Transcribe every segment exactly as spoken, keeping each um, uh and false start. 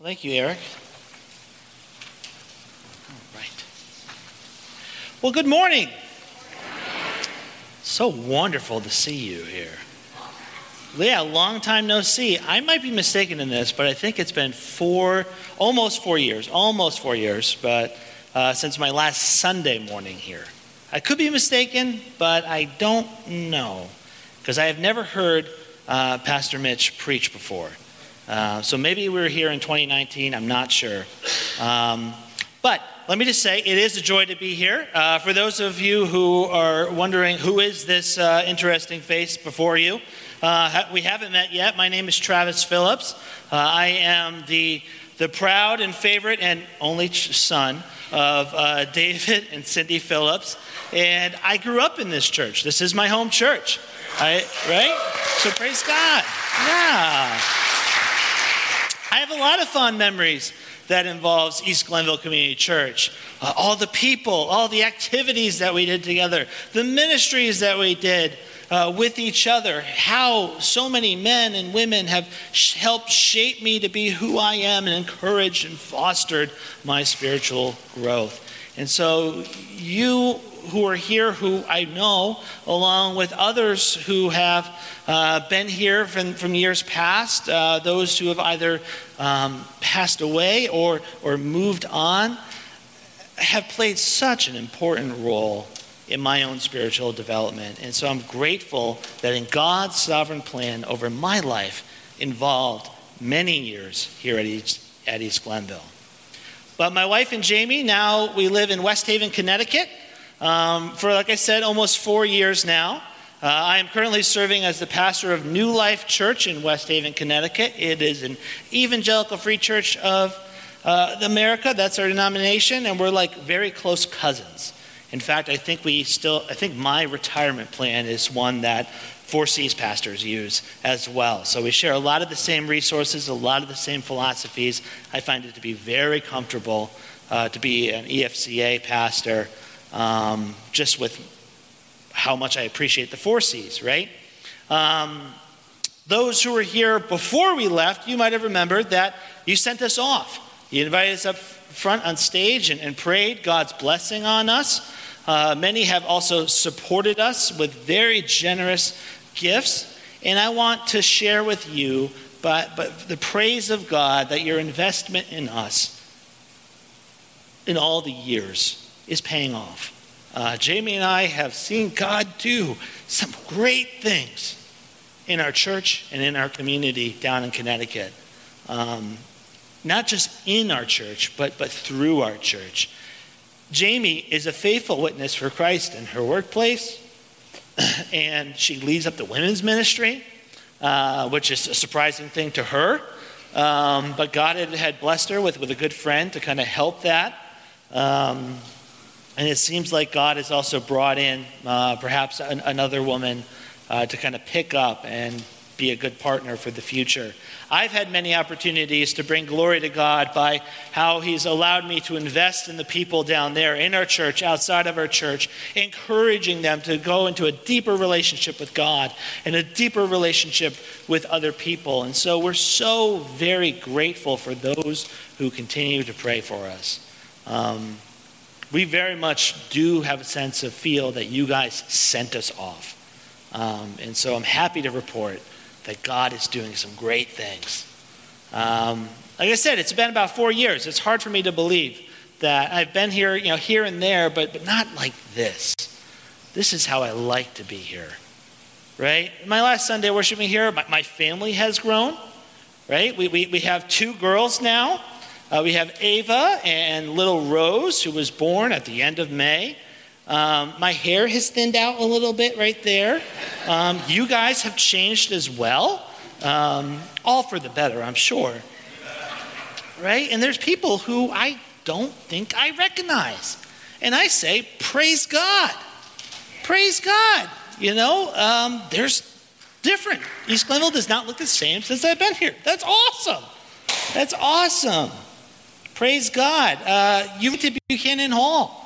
Well, thank you, Eric. All right. Well, good morning. So wonderful to see you here. Yeah, long time no see. I might be mistaken in this, but I think it's been four, almost four years, almost four years, but uh, since my last Sunday morning here. I could be mistaken, but I don't know, because I have never heard uh, Pastor Mitch preach before. Uh, so maybe we were here in twenty nineteen, I'm not sure. Um, but let me just say, it is a joy to be here. Uh, for those of you who are wondering who is this uh, interesting face before you, Uh, we haven't met yet. My name is Travis Phillips. Uh, I am the the proud and favorite and only ch- son of uh, David and Cindy Phillips. And I grew up in this church. This is my home church. I, right? So praise God. Yeah. I have a lot of fond memories that involves East Glenville Community Church. Uh, all the people, all the activities that we did together, the ministries that we did Uh, with each other, how so many men and women have sh- helped shape me to be who I am and encouraged and fostered my spiritual growth. And so you who are here, who I know, along with others who have uh, been here from, from years past, uh, those who have either um, passed away or, or moved on, have played such an important role in my own spiritual development. And so I'm grateful that in God's sovereign plan over my life involved many years here at East, at East Glenville. But my wife and Jamie, now we live in West Haven, Connecticut, um, for, like I said, almost four years now. Uh, I am currently serving as the pastor of New Life Church in West Haven, Connecticut. It is an Evangelical Free Church of uh, America. That's our denomination, and we're like very close cousins. In fact, I think we still, I think my retirement plan is one that Four C's pastors use as well. So we share a lot of the same resources, a lot of the same philosophies. I find it to be very comfortable uh, to be an E F C A pastor, um, just with how much I appreciate the Four C's, right? Um, those who were here before we left, you might have remembered that you sent us off. You invited us up front on stage and, and prayed God's blessing on us. Uh, many have also supported us with very generous gifts, and I want to share with you but, but the praise of God that your investment in us in all the years is paying off. Uh, Jamie and I have seen God do some great things in our church and in our community down in Connecticut. Um, not just in our church, but, but through our church. Jamie is a faithful witness for Christ in her workplace, and she leads up the women's ministry, uh, which is a surprising thing to her. Um, but God had, had blessed her with, with a good friend to kind of help that. Um, and it seems like God has also brought in uh, perhaps an, another woman uh, to kind of pick up and be a good partner for the future. I've had many opportunities to bring glory to God by how he's allowed me to invest in the people down there, in our church, outside of our church, encouraging them to go into a deeper relationship with God and a deeper relationship with other people. And so we're so very grateful for those who continue to pray for us. Um, we very much do have a sense of feel that you guys sent us off. Um, and so I'm happy to report that God is doing some great things. Um, like I said, it's been about four years. It's hard for me to believe that I've been here, you know, here and there, but, but not like this. This is how I like to be here, right? My last Sunday worshiping here, my, my family has grown, right? We we, we have two girls now. Uh, we have Ava and little Rose, who was born at the end of May. Um, my hair has thinned out a little bit right there. Um, you guys have changed as well. Um, all for the better, I'm sure. Right? And there's people who I don't think I recognize. And I say, praise God. Praise God. You know, um, there's different. East Glenville does not look the same since I've been here. That's awesome. That's awesome. Praise God. Uh, you went to Buchanan Hall.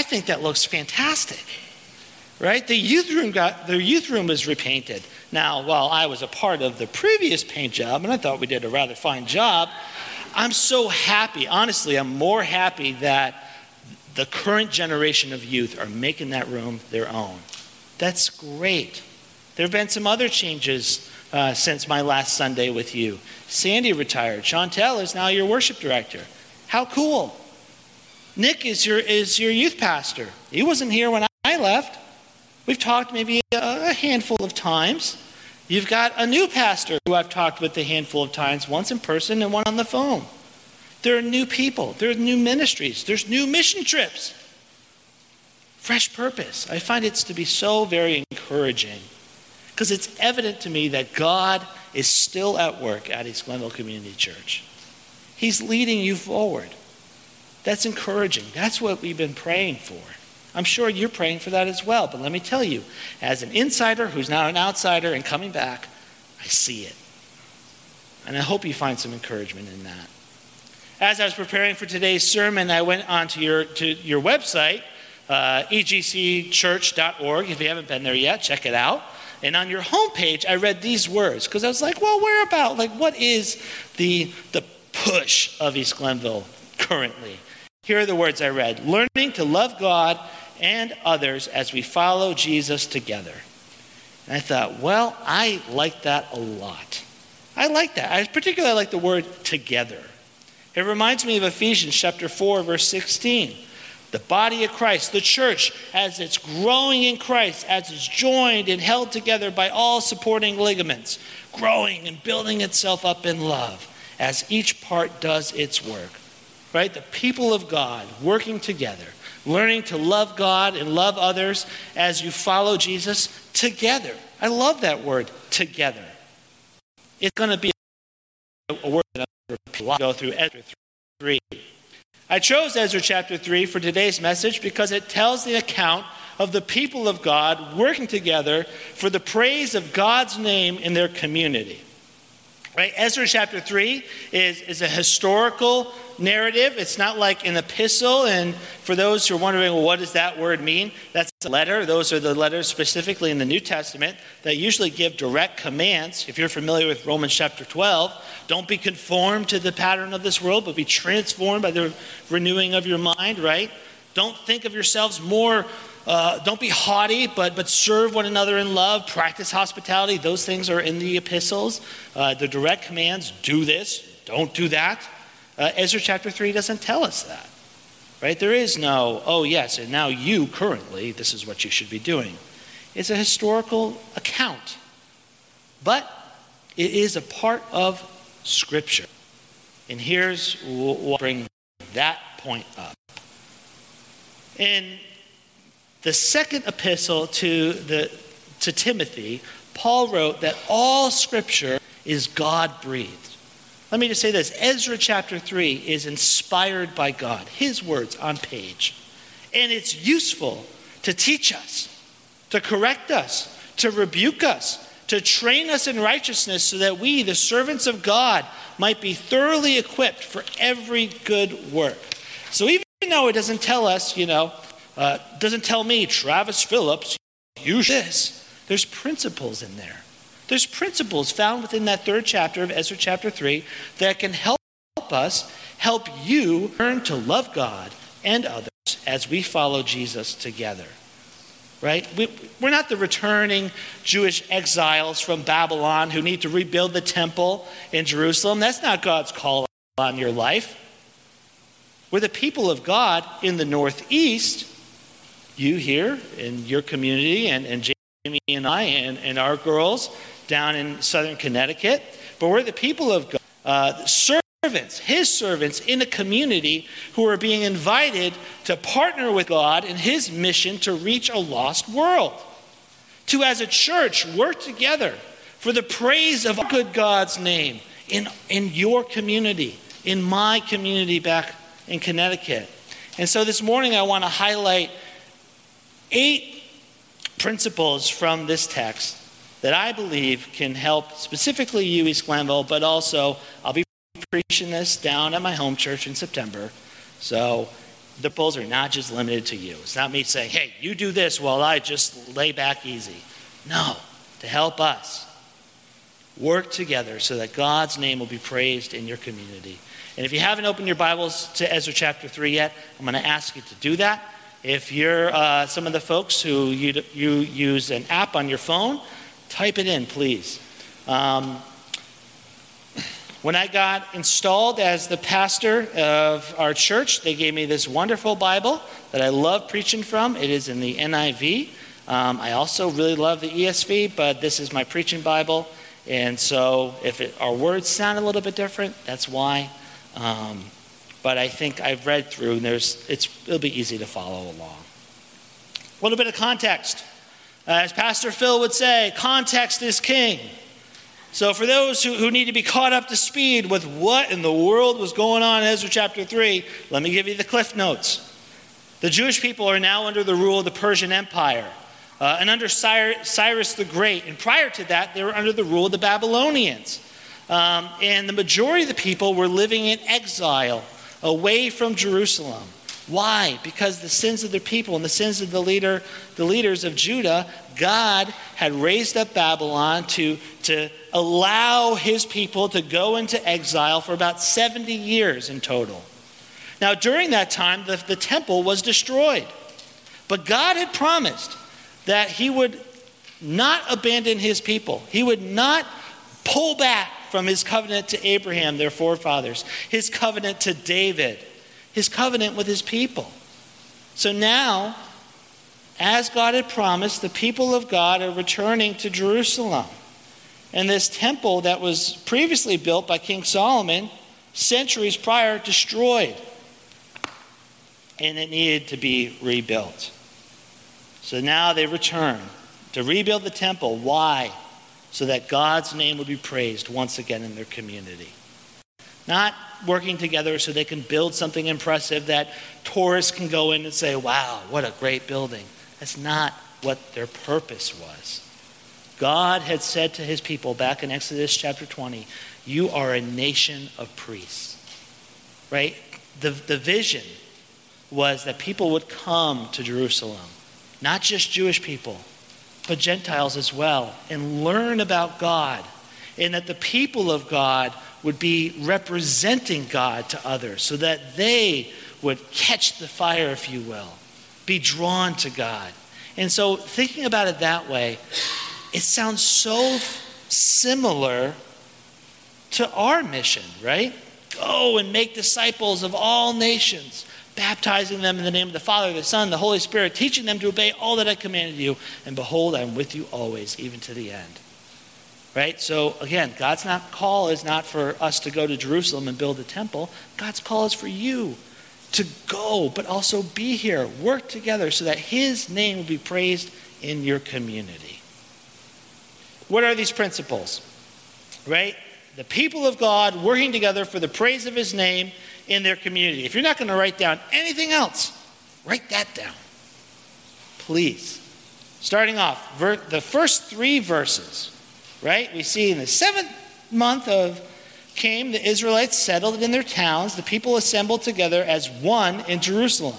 I think that looks fantastic, right? The youth room got the youth room was repainted. Now, while I was a part of the previous paint job, and I thought we did a rather fine job, I'm so happy. Honestly, I'm more happy that the current generation of youth are making that room their own. That's great. There have been some other changes uh, since my last Sunday with you. Sandy retired. Chantel is now your worship director. How cool. Nick is your is your youth pastor. He wasn't here when I left. We've talked maybe a handful of times. You've got a new pastor who I've talked with a handful of times, once in person and one on the phone. There are new people. There are new ministries. There's new mission trips. Fresh purpose. I find it to be so very encouraging because it's evident to me that God is still at work at East Glenville Community Church. He's leading you forward. That's encouraging. That's what we've been praying for. I'm sure you're praying for that as well. But let me tell you, as an insider who's now an outsider and coming back, I see it. And I hope you find some encouragement in that. As I was preparing for today's sermon, I went onto your to your website, uh, e g c church dot org. If you haven't been there yet, check it out. And on your homepage, I read these words because I was like, well, where about? Like, what is the the push of East Glenville currently? Here are the words I read. Learning to love God and others as we follow Jesus together. And I thought, well, I like that a lot. I like that. I particularly like the word together. It reminds me of Ephesians chapter four, verse sixteen. The body of Christ, the church, as it's growing in Christ, as it's joined and held together by all supporting ligaments, growing and building itself up in love as each part does its work. Right? The people of God working together, learning to love God and love others as you follow Jesus together. I love that word, together. It's going to be a word that I'm going to go through Ezra three. I chose Ezra chapter three for today's message because it tells the account of the people of God working together for the praise of God's name in their community. Right? Ezra chapter three is, is a historical narrative. It's not like an epistle. And for those who are wondering, well, what does that word mean? That's a letter. Those are the letters specifically in the New Testament that usually give direct commands. If you're familiar with Romans chapter twelve, don't be conformed to the pattern of this world, but be transformed by the renewing of your mind, right? Don't think of yourselves more, uh, don't be haughty, but but serve one another in love, practice hospitality. Those things are in the epistles. Uh, the direct commands, do this, don't do that. Uh, Ezra chapter three doesn't tell us that, right? There is no, oh yes, and now you currently, this is what you should be doing. It's a historical account, but it is a part of Scripture. And here's what brings that point up. In the second epistle to the to Timothy, Paul wrote that all Scripture is God-breathed. Let me just say this. Ezra chapter three is inspired by God, his words on page. And it's useful to teach us, to correct us, to rebuke us, to train us in righteousness so that we, the servants of God, might be thoroughly equipped for every good work. So even though it doesn't tell us, you know, uh, doesn't tell me, Travis Phillips, you should this, there's principles in there. There's principles found within that third chapter of Ezra chapter three that can help us, help you learn to love God and others as we follow Jesus together. Right? We, we're not the returning Jewish exiles from Babylon who need to rebuild the temple in Jerusalem. That's not God's call on your life. We're the people of God in the Northeast, you here in your community and, and Jamie and I and, and our girls down in Southern Connecticut. But we're the people of God, uh, servants, his servants in a community who are being invited to partner with God in his mission to reach a lost world. To, as a church, work together for the praise of good God's name in, in your community, in my community back in Connecticut. And so this morning I want to highlight eight principles from this text that I believe can help specifically you, East Glenville, but also I'll be preaching this down at my home church in September. So the polls are not just limited to you. It's not me saying, hey, you do this while I just lay back easy. No, to help us work together so that God's name will be praised in your community. And if you haven't opened your Bibles to Ezra chapter three yet, I'm going to ask you to do that. If you're uh, some of the folks who you, you use an app on your phone, type it in, please. Um, when I got installed as the pastor of our church, they gave me this wonderful Bible that I love preaching from. It is in the N I V. Um, I also really love the E S V, but this is my preaching Bible. And so if it, our words sound a little bit different, that's why. Um, but I think I've read through, and there's, it's, it'll be easy to follow along. A little bit of context. As Pastor Phil would say, context is king. So for those who, who need to be caught up to speed with what in the world was going on in Ezra chapter three, let me give you the cliff notes. The Jewish people are now under the rule of the Persian Empire, uh, and under Cyrus, Cyrus the Great. And prior to that, they were under the rule of the Babylonians. Um, and the majority of the people were living in exile away from Jerusalem. Why? Because the sins of the people and the sins of the leader, the leaders of Judah, God had raised up Babylon to, to allow his people to go into exile for about seventy years in total. Now, during that time, the, the temple was destroyed. But God had promised that he would not abandon his people. He would not pull back from his covenant to Abraham, their forefathers, his covenant to David, his covenant with his people. So now, as God had promised, the people of God are returning to Jerusalem. And this temple that was previously built by King Solomon, centuries prior, destroyed. And it needed to be rebuilt. So now they return to rebuild the temple. Why? So that God's name would be praised once again in their community. Not working together so they can build something impressive that tourists can go in and say, wow, what a great building. That's not what their purpose was. God had said to his people back in Exodus chapter twenty, you are a nation of priests. Right? The, the vision was that people would come to Jerusalem, not just Jewish people, but Gentiles as well, and learn about God, and that the people of God would be representing God to others so that they would catch the fire, if you will, be drawn to God. And so thinking about it that way, it sounds so similar to our mission, right? Go and make disciples of all nations, baptizing them in the name of the Father, the Son, the Holy Spirit, teaching them to obey all that I commanded you, and behold, I'm with you always, even to the end. Right? So again, God's not call is not for us to go to Jerusalem and build a temple. God's call is for you to go, but also be here, work together so that his name will be praised in your community. What are these principles? Right? The people of God working together for the praise of his name in their community. If you're not going to write down anything else, write that down, please. Starting off, ver- the first three verses, right? We see in the seventh month of came, the Israelites settled in their towns. The people assembled together as one in Jerusalem.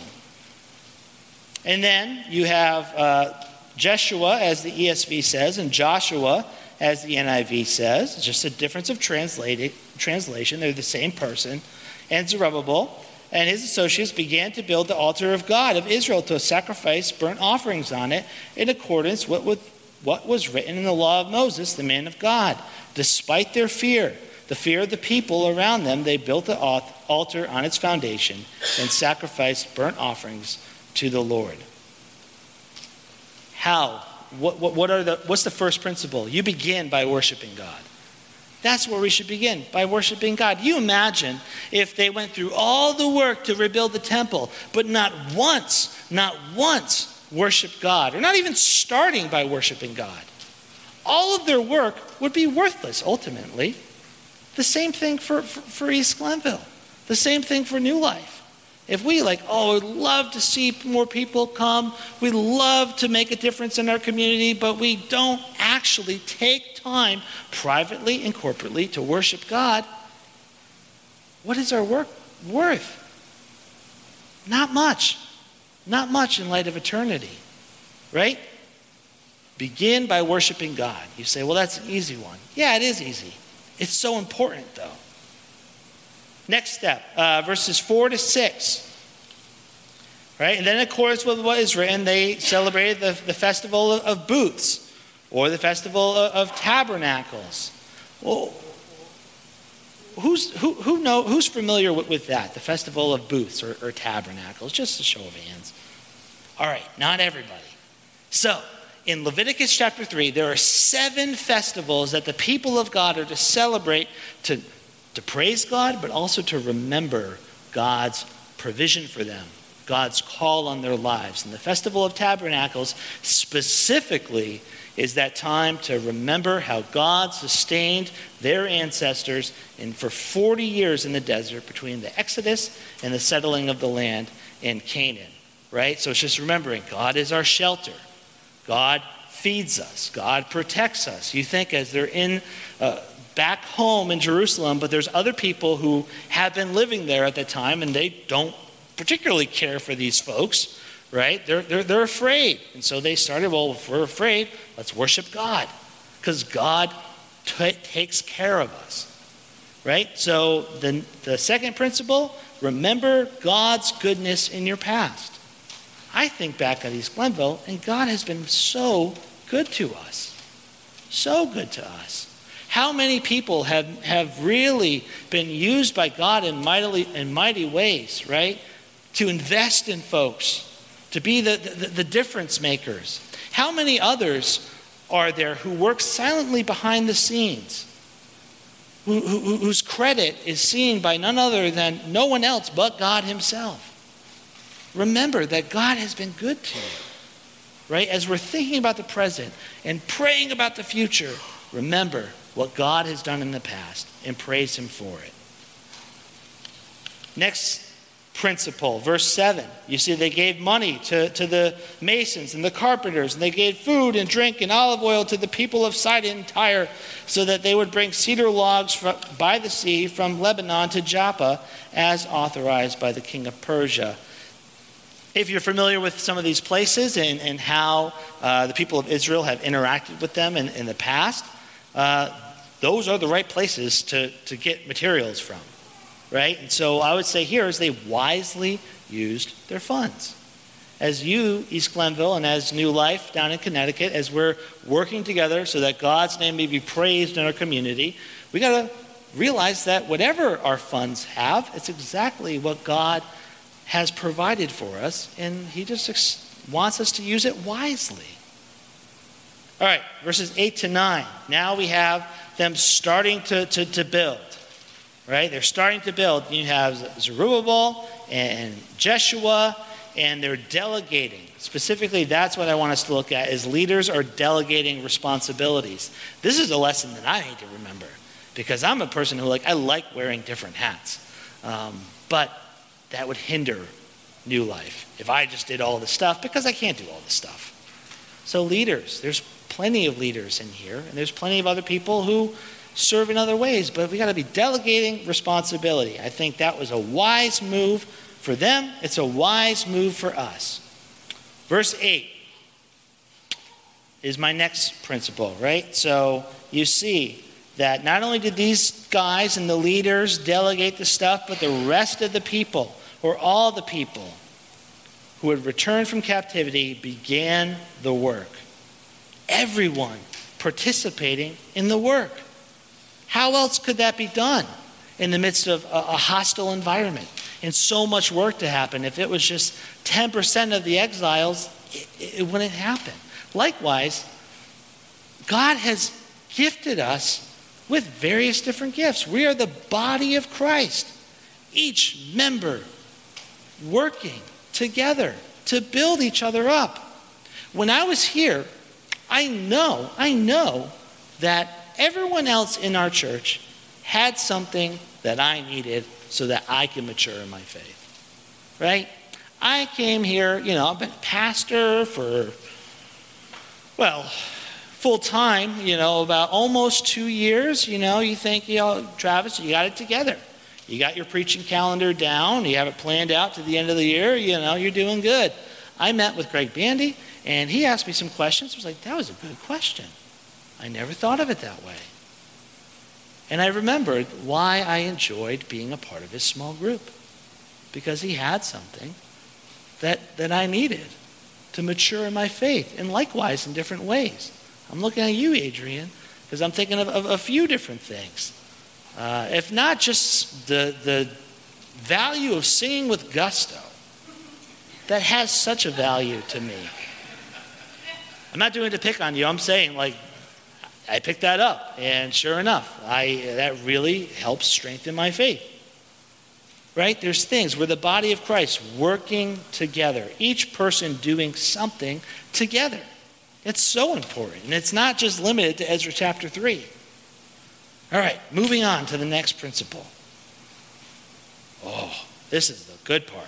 And then you have uh, Jeshua, as the E S V says, and Joshua, as the N I V says. It's just a difference of translated, translation. They're the same person. And Zerubbabel and his associates began to build the altar of God of Israel to sacrifice burnt offerings on it in accordance with, with what was written in the law of Moses, the man of God. Despite their fear, the fear of the people around them, they built the altar on its foundation and sacrificed burnt offerings to the Lord. How? What, what, what are the? What's the first principle? You begin by worshiping God. That's where we should begin, by worshiping God. You imagine if they went through all the work to rebuild the temple, but not once, not once worship God, or not even starting by worshiping God. All of their work would be worthless, ultimately. The same thing for, for, for East Glenville. The same thing for New Life. If we like, oh, we'd love to see more people come. We'd love to make a difference in our community, but we don't actually take time privately and corporately to worship God. What is our work worth? Not much. Not much in light of eternity, right? Begin by worshiping God. You say, well, that's an easy one. Yeah, it is easy. It's so important, though. Next step, uh, verses four to six. Right? And then in accordance with what is written, they celebrated the, the festival of, of booths or the festival of, of tabernacles. Well, who's who who know who's familiar with, with that? The festival of booths or, or tabernacles? Just a show of hands. All right, not everybody. So in Leviticus chapter three, there are seven festivals that the people of God are to celebrate to, to praise God, but also to remember God's provision for them, God's call on their lives. And the Festival of Tabernacles specifically is that time to remember how God sustained their ancestors and for forty years in the desert between the Exodus and the settling of the land in Canaan, right? So it's just remembering God is our shelter. God feeds us. God protects us. You think as they're in uh, back home in Jerusalem, but there's other people who have been living there at the time and they don't particularly care for these folks, right? They're, they're, they're afraid. And so they started, well, if we're afraid, let's worship God because God t- takes care of us, right? So the, the second principle, remember God's goodness in your past. I think back at East Glenville, and God has been so good to us. So good to us. How many people have, have really been used by God in mightily in mighty ways, right? To invest in folks, to be the, the, the difference makers. How many others are there who work silently behind the scenes, who, who, whose credit is seen by none other than no one else but God himself? Remember that God has been good to you, right? As we're thinking about the present and praying about the future, remember what God has done in the past and praise him for it. Next principle, verse seven. You see, they gave money to, to the masons and the carpenters, and they gave food and drink and olive oil to the people of Sidon and Tyre so that they would bring cedar logs from, by the sea from Lebanon to Joppa as authorized by the king of Persia. If you're familiar with some of these places and, and how uh, the people of Israel have interacted with them in, in the past, uh, those are the right places to, to get materials from, right? And so I would say here is they wisely used their funds. As you, East Glenville, and as New Life down in Connecticut, as we're working together so that God's name may be praised in our community, we got to realize that whatever our funds have, it's exactly what God has provided for us, and he just ex- wants us to use it wisely. All right, verses eight to nine. Now we have them starting to, to, to build, right? They're starting to build. You have Zerubbabel and Jeshua, and they're delegating. Specifically, that's what I want us to look at, is leaders are delegating responsibilities. This is a lesson that I need to remember, because I'm a person who, like, I like wearing different hats. Um, but... that would hinder New Life if I just did all the stuff, because I can't do all the stuff. So leaders, there's plenty of leaders in here, and there's plenty of other people who serve in other ways, but we got to be delegating responsibility. I think that was a wise move for them. It's a wise move for us. Verse eight is my next principle, right? So you see that not only did these guys and the leaders delegate the stuff, but the rest of the people, or all the people who had returned from captivity, began the work. Everyone participating in the work. How else could that be done in the midst of a hostile environment and so much work to happen? If it was just ten percent of the exiles, it, it wouldn't happen. Likewise, God has gifted us with various different gifts. We are the body of Christ, each member working together to build each other up. When I was here, I know, I know that everyone else in our church had something that I needed so that I could mature in my faith, right? I came here, you know, I've been a pastor for, well, full-time, you know, about almost two years, you know, you think, you know, Travis, you got it together. You got your preaching calendar down. You have it planned out to the end of the year. You know, you're doing good. I met with Greg Bandy, And he asked me some questions. I was like, that was a good question. I never thought of it that way. And I remembered why I enjoyed being a part of his small group, because he had something that, that I needed to mature in my faith, and likewise in different ways. I'm looking at you, Adrian, because I'm thinking of, of a few different things. Uh, if not just the the value of singing with gusto, that has such a value to me. I'm not doing it to pick on you. I'm saying, like, I picked that up, and sure enough, I that really helps strengthen my faith. Right? There's things. We're the body of Christ working together, each person doing something together. It's so important, and it's not just limited to Ezra chapter three. All right, moving on to the next principle. Oh, this is the good part.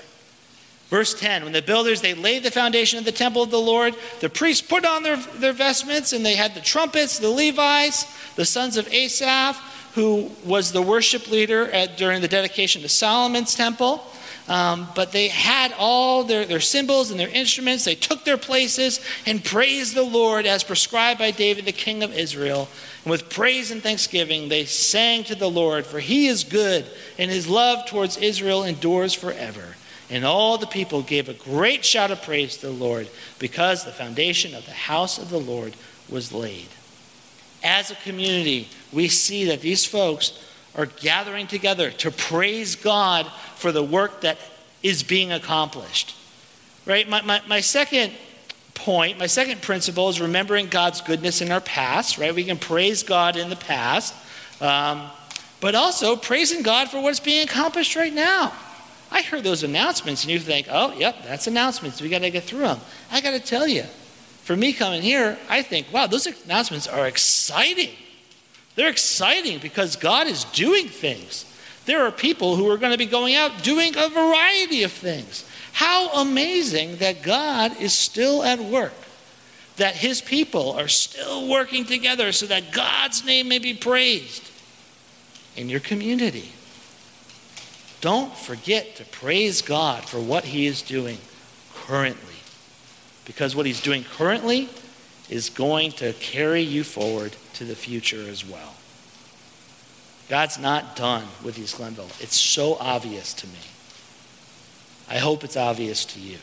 Verse ten, when the builders, they laid the foundation of the temple of the Lord, the priests put on their, their vestments, and they had the trumpets, the Levites, the sons of Asaph, who was the worship leader at, during the dedication to Solomon's temple. Um, but they had all their, their cymbals and their instruments. They took their places and praised the Lord as prescribed by David, the king of Israel. And with praise and thanksgiving, they sang to the Lord, for he is good, and his love towards Israel endures forever. And all the people gave a great shout of praise to the Lord, because the foundation of the house of the Lord was laid. As a community, we see that these folks are gathering together to praise God for the work that is being accomplished. Right? My, my, my second point, my second principle is remembering God's goodness in our past. Right? We can praise God in the past, um, but also praising God for what's being accomplished right now. I heard those announcements, and you think, oh, yep, that's announcements. We got to get through them. I got to tell you, for me coming here, I think, wow, those announcements are exciting. They're exciting because God is doing things. There are people who are going to be going out doing a variety of things. How amazing that God is still at work, that his people are still working together so that God's name may be praised in your community. Don't forget to praise God for what he is doing currently, because what he's doing currently is going to carry you forward to the future as well. God's not done with East Glenville. It's so obvious to me. I hope it's obvious to you.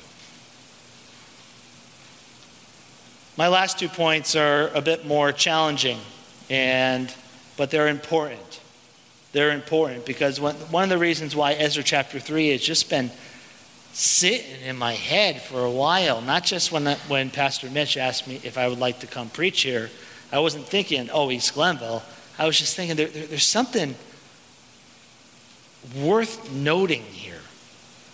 My last two points are a bit more challenging, and but they're important. They're important because one of the reasons why Ezra chapter three has just been sitting in my head for a while, not just when when Pastor Mitch asked me if I would like to come preach here. I wasn't thinking, oh, East Glenville. I was just thinking there, there, there's something worth noting here,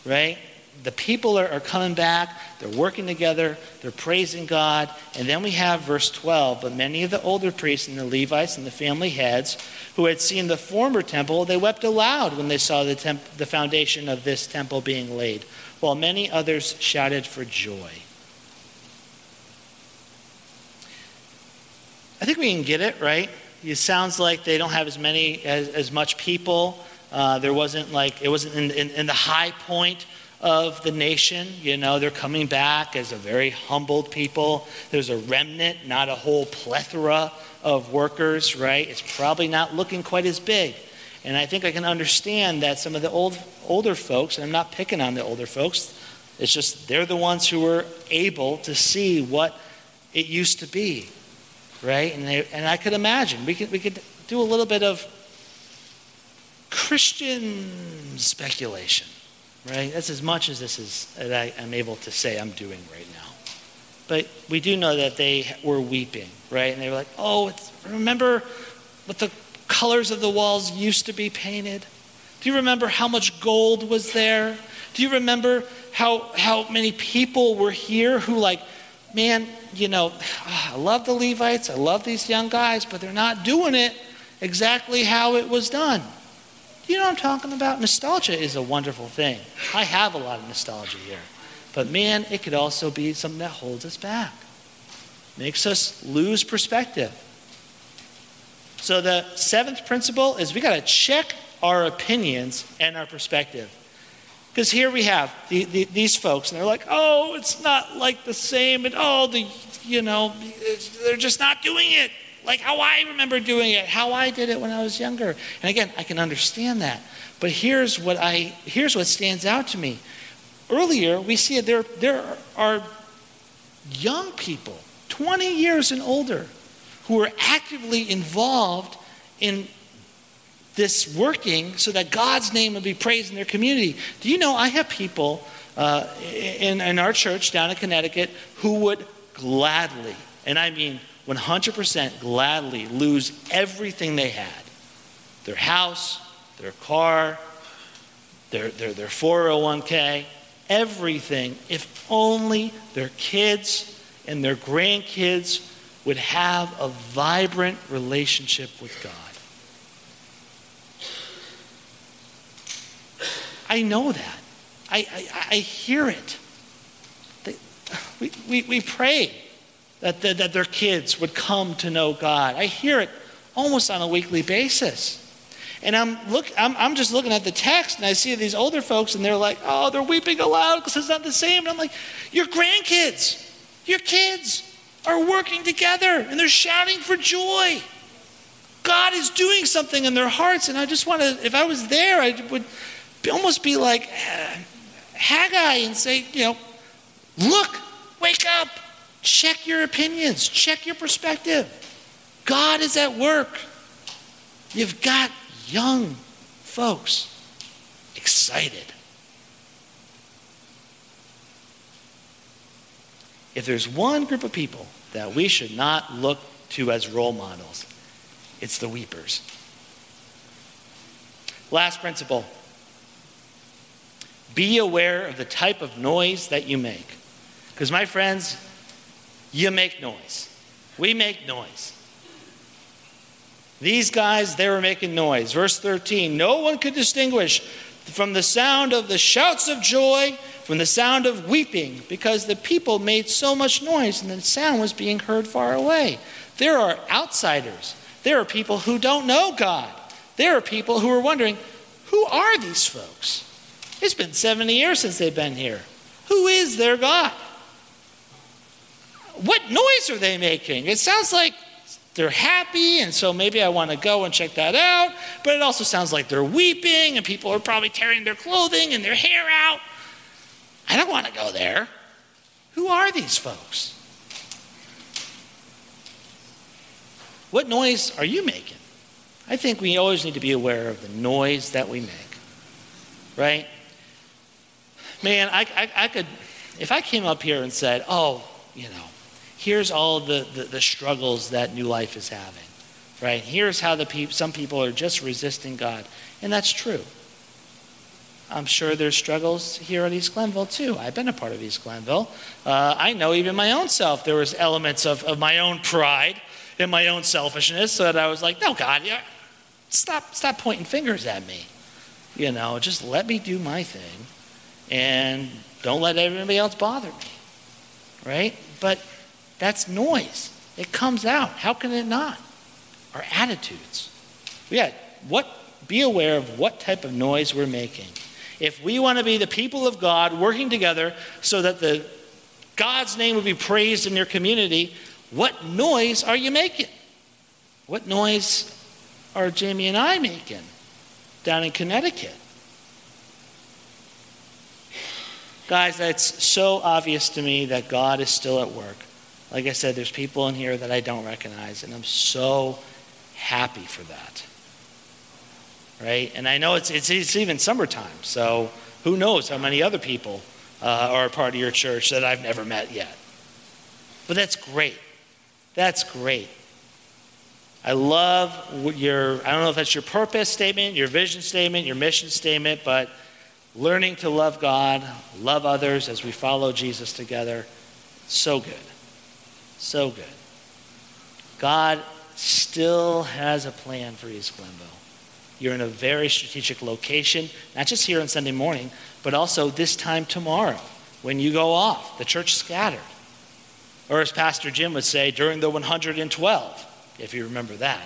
right? The people are, are coming back. They're working together. They're praising God. And then we have verse twelve. But many of the older priests and the Levites and the family heads who had seen the former temple, they wept aloud when they saw the, temp- the foundation of this temple being laid, while many others shouted for joy. I think we can get it, right? It sounds like they don't have as many, as, as much people. Uh, there wasn't like, it wasn't in, in, in the high point of the nation. You know, they're coming back as a very humbled people. There's a remnant, not a whole plethora of workers, right? It's probably not looking quite as big. And I think I can understand that some of the old older folks, and I'm not picking on the older folks, it's just they're the ones who were able to see what it used to be, right? And they, and I could imagine, we could, we could do a little bit of Christian speculation. Right? That's as much as this is that I, I'm able to say I'm doing right now. But we do know that they were weeping, right? And they were like, oh, it's, remember what the colors of the walls used to be painted? Do you remember how much gold was there? Do you remember how how many people were here who like, man, you know, I love the Levites, I love these young guys, but they're not doing it exactly how it was done. You know what I'm talking about? Nostalgia is a wonderful thing. I have a lot of nostalgia here. But man, it could also be something that holds us back. Makes us lose perspective. So the seventh principle is we got to check our opinions and our perspective. Because here we have the, the, these folks, and they're like, oh, it's not like the same at all. The, you know, they're just not doing it like how I remember doing it, how I did it when I was younger. And again, I can understand that. But here's what I here's what stands out to me. Earlier, we see there there are young people, twenty years and older, who are actively involved in this working so that God's name would be praised in their community. Do you know I have people uh, in, in our church down in Connecticut who would gladly, and I mean one hundred percent gladly, lose everything they had. Their house, their car, their their, their four oh one k, everything, if only their kids and their grandkids would have a vibrant relationship with God. I know that. I, I, I hear it. They, we, we, we pray that, the, that their kids would come to know God. I hear it almost on a weekly basis. And I'm look I'm, I'm just looking at the text, and I see these older folks, and they're like, oh, they're weeping aloud because it's not the same. And I'm like, your grandkids, your kids are working together, and they're shouting for joy. God is doing something in their hearts, and I just want to, if I was there, I would almost be like Haggai and say, you know, look, wake up, check your opinions, check your perspective. God is at work. You've got young folks excited. If there's one group of people that we should not look to as role models, it's the weepers. Last principle. Be aware of the type of noise that you make. Because my friends, you make noise. We make noise. These guys, they were making noise. Verse thirteen, no one could distinguish from the sound of the shouts of joy, from the sound of weeping, because the people made so much noise and the sound was being heard far away. There are outsiders. There are people who don't know God. There are people who are wondering, who are these folks? It's been seventy years since they've been here. Who is their God? What noise are they making? It sounds like they're happy, and so maybe I want to go and check that out. But it also sounds like they're weeping, and people are probably tearing their clothing and their hair out. I don't want to go there. Who are these folks? What noise are you making? I think we always need to be aware of the noise that we make. Right? Man, I, I, I could, if I came up here and said, oh, you know, here's all the, the, the struggles that New Life is having, right? Here's how the peop- some people are just resisting God. And that's true. I'm sure there's struggles here at East Glenville too. I've been a part of East Glenville. Uh, I know even my own self, there was elements of, of my own pride and my own selfishness, so that I was like, no, God, stop, stop pointing fingers at me. You know, just let me do my thing and don't let everybody else bother me, right? But that's noise. It comes out. How can it not? Our attitudes. Yeah, what, be aware of what type of noise we're making. If we want to be the people of God working together so that the God's name will be praised in your community, what noise are you making? What noise are Jamie and I making down in Connecticut? Guys, it's so obvious to me that God is still at work. Like I said, there's people in here that I don't recognize, and I'm so happy for that. Right? And I know it's it's, it's even summertime, so who knows how many other people uh, are a part of your church that I've never met yet. But that's great. That's great. I love your, I don't know if that's your purpose statement, your vision statement, your mission statement, but learning to love God, love others as we follow Jesus together. So good. So good. God still has a plan for East Glenville. You're in a very strategic location, not just here on Sunday morning, but also this time tomorrow when you go off, the church scattered. Or as Pastor Jim would say, during the one hundred twelve. If you remember that.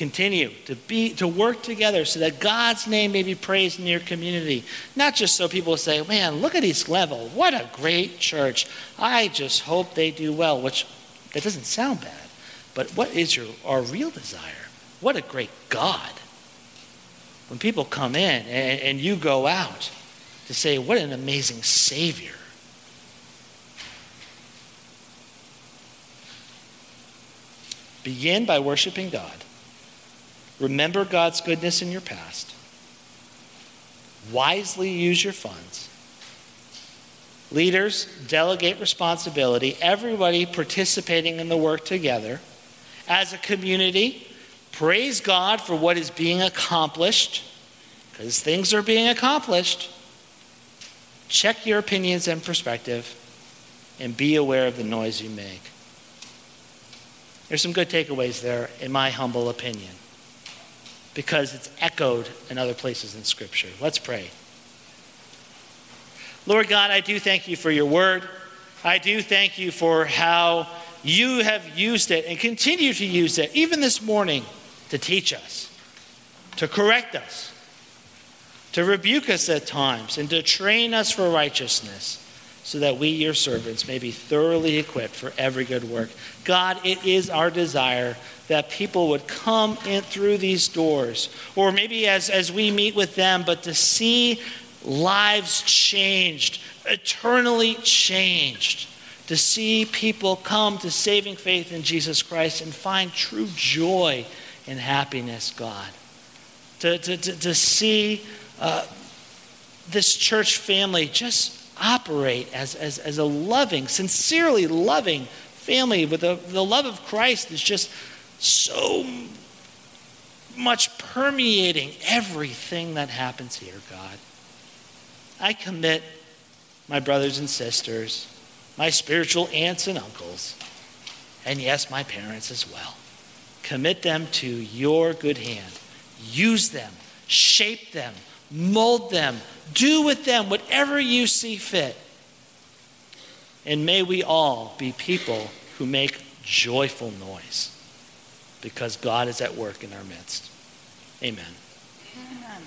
continue to be to work together so that God's name may be praised in your community. Not just so people say, man, look at East Glenville. What a great church. I just hope they do well, which that doesn't sound bad. But what is your our real desire? What a great God. When people come in and, and you go out to say, what an amazing Savior. Begin by worshiping God. Remember God's goodness in your past. Wisely use your funds. Leaders, delegate responsibility. Everybody participating in the work together. As a community, praise God for what is being accomplished, because things are being accomplished. Check your opinions and perspective, and be aware of the noise you make. There's some good takeaways there, in my humble opinion, because it's echoed in other places in Scripture. Let's pray. Lord God, I do thank you for your word. I do thank you for how you have used it and continue to use it, even this morning, to teach us, to correct us, to rebuke us at times, and to train us for righteousness so that we, your servants, may be thoroughly equipped for every good work. God, it is our desire that people would come in through these doors, or maybe as, as we meet with them, but to see lives changed, eternally changed, to see people come to saving faith in Jesus Christ and find true joy and happiness, God. To, to, to, to see uh, this church family just operate as, as, as a loving, sincerely loving family with a, the love of Christ is just so much permeating everything that happens here, God. I commit my brothers and sisters, my spiritual aunts and uncles, and yes, my parents as well. Commit them to your good hand. Use them, shape them, mold them, do with them whatever you see fit. And may we all be people who make joyful noise, because God is at work in our midst. Amen. Amen.